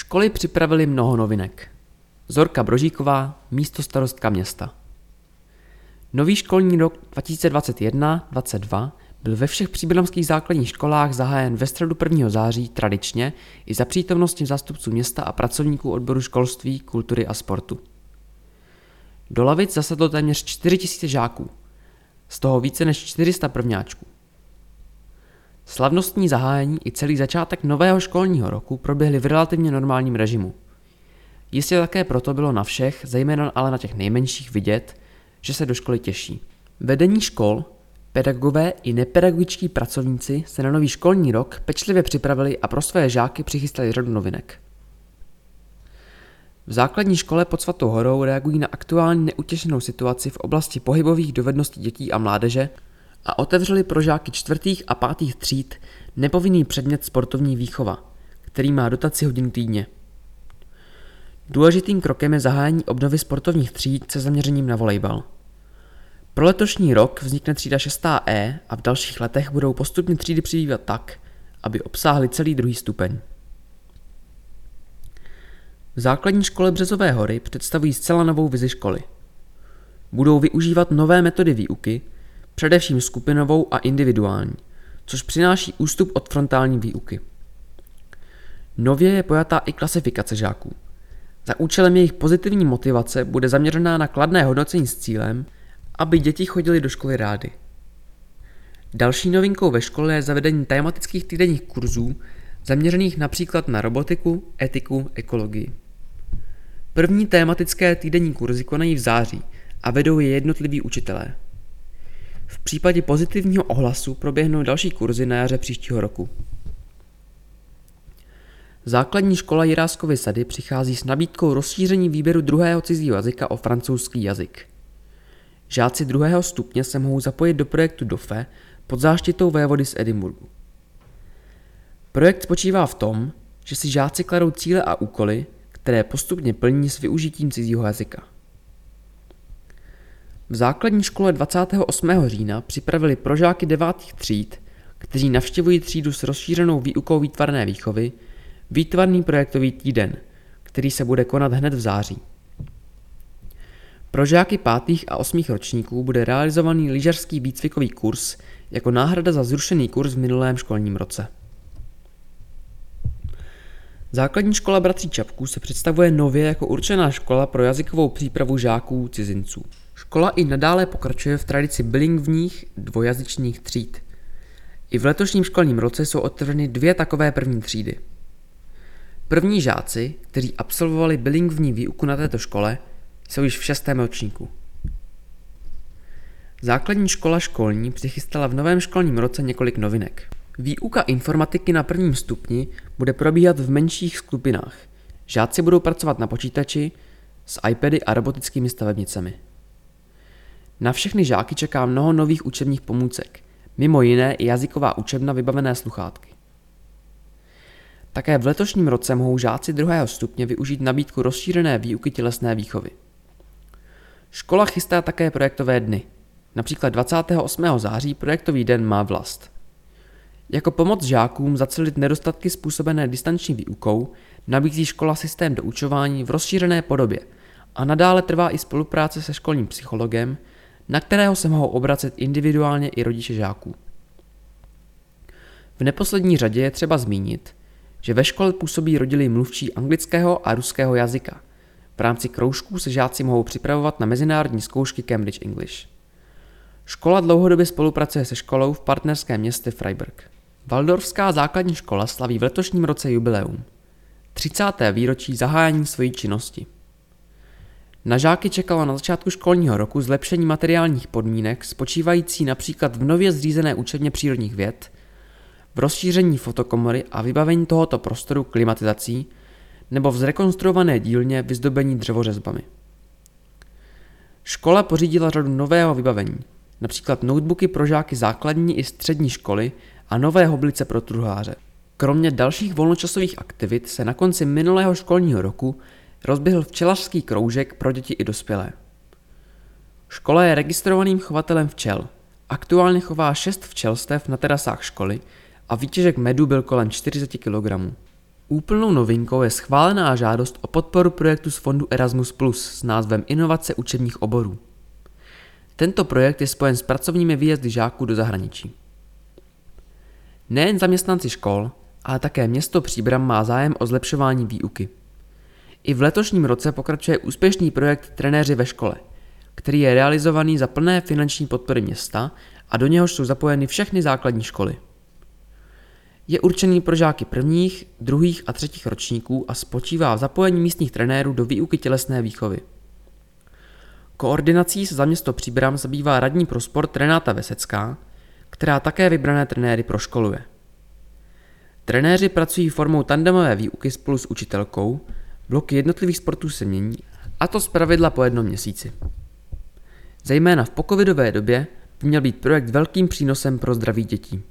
Školy připravily mnoho novinek. Zorka Brožíková, místostarostka města. Nový školní rok 2021-22 byl ve všech příbramských základních školách zahájen ve středu 1. září tradičně i za přítomnosti zástupců města a pracovníků odboru školství, kultury a sportu. Do lavic zasedlo téměř 4 000 žáků, z toho více než 400 prvňáčků. Slavnostní zahájení i celý začátek nového školního roku proběhly v relativně normálním režimu. Jistě také proto bylo na všech, zejména ale na těch nejmenších, vidět, že se do školy těší. Vedení škol, pedagogové i nepedagogičtí pracovníci se na nový školní rok pečlivě připravili a pro své žáky přichystali řadu novinek. V základní škole pod Svatou horou reagují na aktuální neutěšenou situaci v oblasti pohybových dovedností dětí a mládeže a otevřeli pro žáky 4. a 5. tříd nepovinný předmět sportovní výchova, který má dotaci hodinu týdně. Důležitým krokem je zahájení obnovy sportovních tříd se zaměřením na volejbal. Pro letošní rok vznikne třída 6E a v dalších letech budou postupně třídy přibývat tak, aby obsáhly celý 2. stupeň. V základní škole Březové hory představují zcela novou vizi školy. Budou využívat nové metody výuky, především skupinovou a individuální, což přináší ústup od frontální výuky. Nově je pojatá i klasifikace žáků. Za účelem jejich pozitivní motivace bude zaměřená na kladné hodnocení s cílem, aby děti chodily do školy rády. Další novinkou ve škole je zavedení tematických týdenních kurzů, zaměřených například na robotiku, etiku, ekologii. První tematické týdenní kurzy konají v září a vedou je jednotliví učitelé. V případě pozitivního ohlasu proběhnou další kurzy na jaře příštího roku. Základní škola Jiráskovy sady přichází s nabídkou rozšíření výběru 2. cizího jazyka o francouzský jazyk. Žáci 2. stupně se mohou zapojit do projektu DOFE pod záštitou Vévody z Edinburghu. Projekt spočívá v tom, že si žáci kladou cíle a úkoly, které postupně plní s využitím cizího jazyka. V základní škole 28. října připravili pro žáky 9. tříd, kteří navštěvují třídu s rozšířenou výukou výtvarné výchovy, výtvarný projektový týden, který se bude konat hned v září. Pro žáky 5. a 8. ročníků bude realizovaný lyžařský výcvikový kurz jako náhrada za zrušený kurz v minulém školním roce. Základní škola Bratří Čapků se představuje nově jako určená škola pro jazykovou přípravu žáků cizinců. Škola i nadále pokračuje v tradici bilingvních dvojazyčných tříd. I v letošním školním roce jsou otevřeny 2 takové první třídy. První žáci, kteří absolvovali bilingvní výuku na této škole, jsou již v 6. ročníku. Základní škola školní přichystala v novém školním roce několik novinek. Výuka informatiky na 1. stupni bude probíhat v menších skupinách. Žáci budou pracovat na počítači, s iPady a robotickými stavebnicemi. Na všechny žáky čeká mnoho nových učebních pomůcek, mimo jiné i jazyková učebna vybavené sluchátky. Také v letošním roce mohou žáci 2. stupně využít nabídku rozšířené výuky tělesné výchovy. Škola chystá také projektové dny, například 28. září projektový den Má vlast. Jako pomoc žákům zacelit nedostatky způsobené distanční výukou nabízí škola systém doučování v rozšířené podobě a nadále trvá i spolupráce se školním psychologem, na kterého se mohou obracet individuálně i rodiče žáků. V neposlední řadě je třeba zmínit, že ve škole působí rodilí mluvčí anglického a ruského jazyka. V rámci kroužků se žáci mohou připravovat na mezinárodní zkoušky Cambridge English. Škola dlouhodobě spolupracuje se školou v partnerském městě Freiburg. Waldorfská základní škola slaví v letošním roce jubileum. 30. výročí zahájení své činnosti. Na žáky čekalo na začátku školního roku zlepšení materiálních podmínek spočívající například v nově zřízené učebně přírodních věd, v rozšíření fotokomory a vybavení tohoto prostoru klimatizací nebo v zrekonstruované dílně vyzdobení dřevořezbami. Škola pořídila řadu nového vybavení, například notebooky pro žáky základní i střední školy a nové hoblice pro truhláře. Kromě dalších volnočasových aktivit se na konci minulého školního roku rozběhl včelařský kroužek pro děti i dospělé. Škola je registrovaným chovatelem včel. Aktuálně chová 6 včelstev na terasách školy a výtěžek medu byl kolem 40 kg. Úplnou novinkou je schválená žádost o podporu projektu z fondu Erasmus Plus s názvem Inovace učebních oborů. Tento projekt je spojen s pracovními výjezdy žáků do zahraničí. Nejen zaměstnanci škol, ale také město Příbram má zájem o zlepšování výuky. I v letošním roce pokračuje úspěšný projekt Trenéři ve škole, který je realizovaný za plné finanční podpory města a do něhož jsou zapojeny všechny základní školy. Je určený pro žáky prvních, druhých a třetích ročníků a spočívá v zapojení místních trenérů do výuky tělesné výchovy. Koordinací se za město Příbram zabývá radní pro sport Renáta Vesecká, která také vybrané trenéry proškoluje. Trenéři pracují formou tandemové výuky spolu s učitelkou, bloky jednotlivých sportů se mění, a to zpravidla po jednom měsíci. Zejména v pocovidové době by měl být projekt velkým přínosem pro zdraví dětí.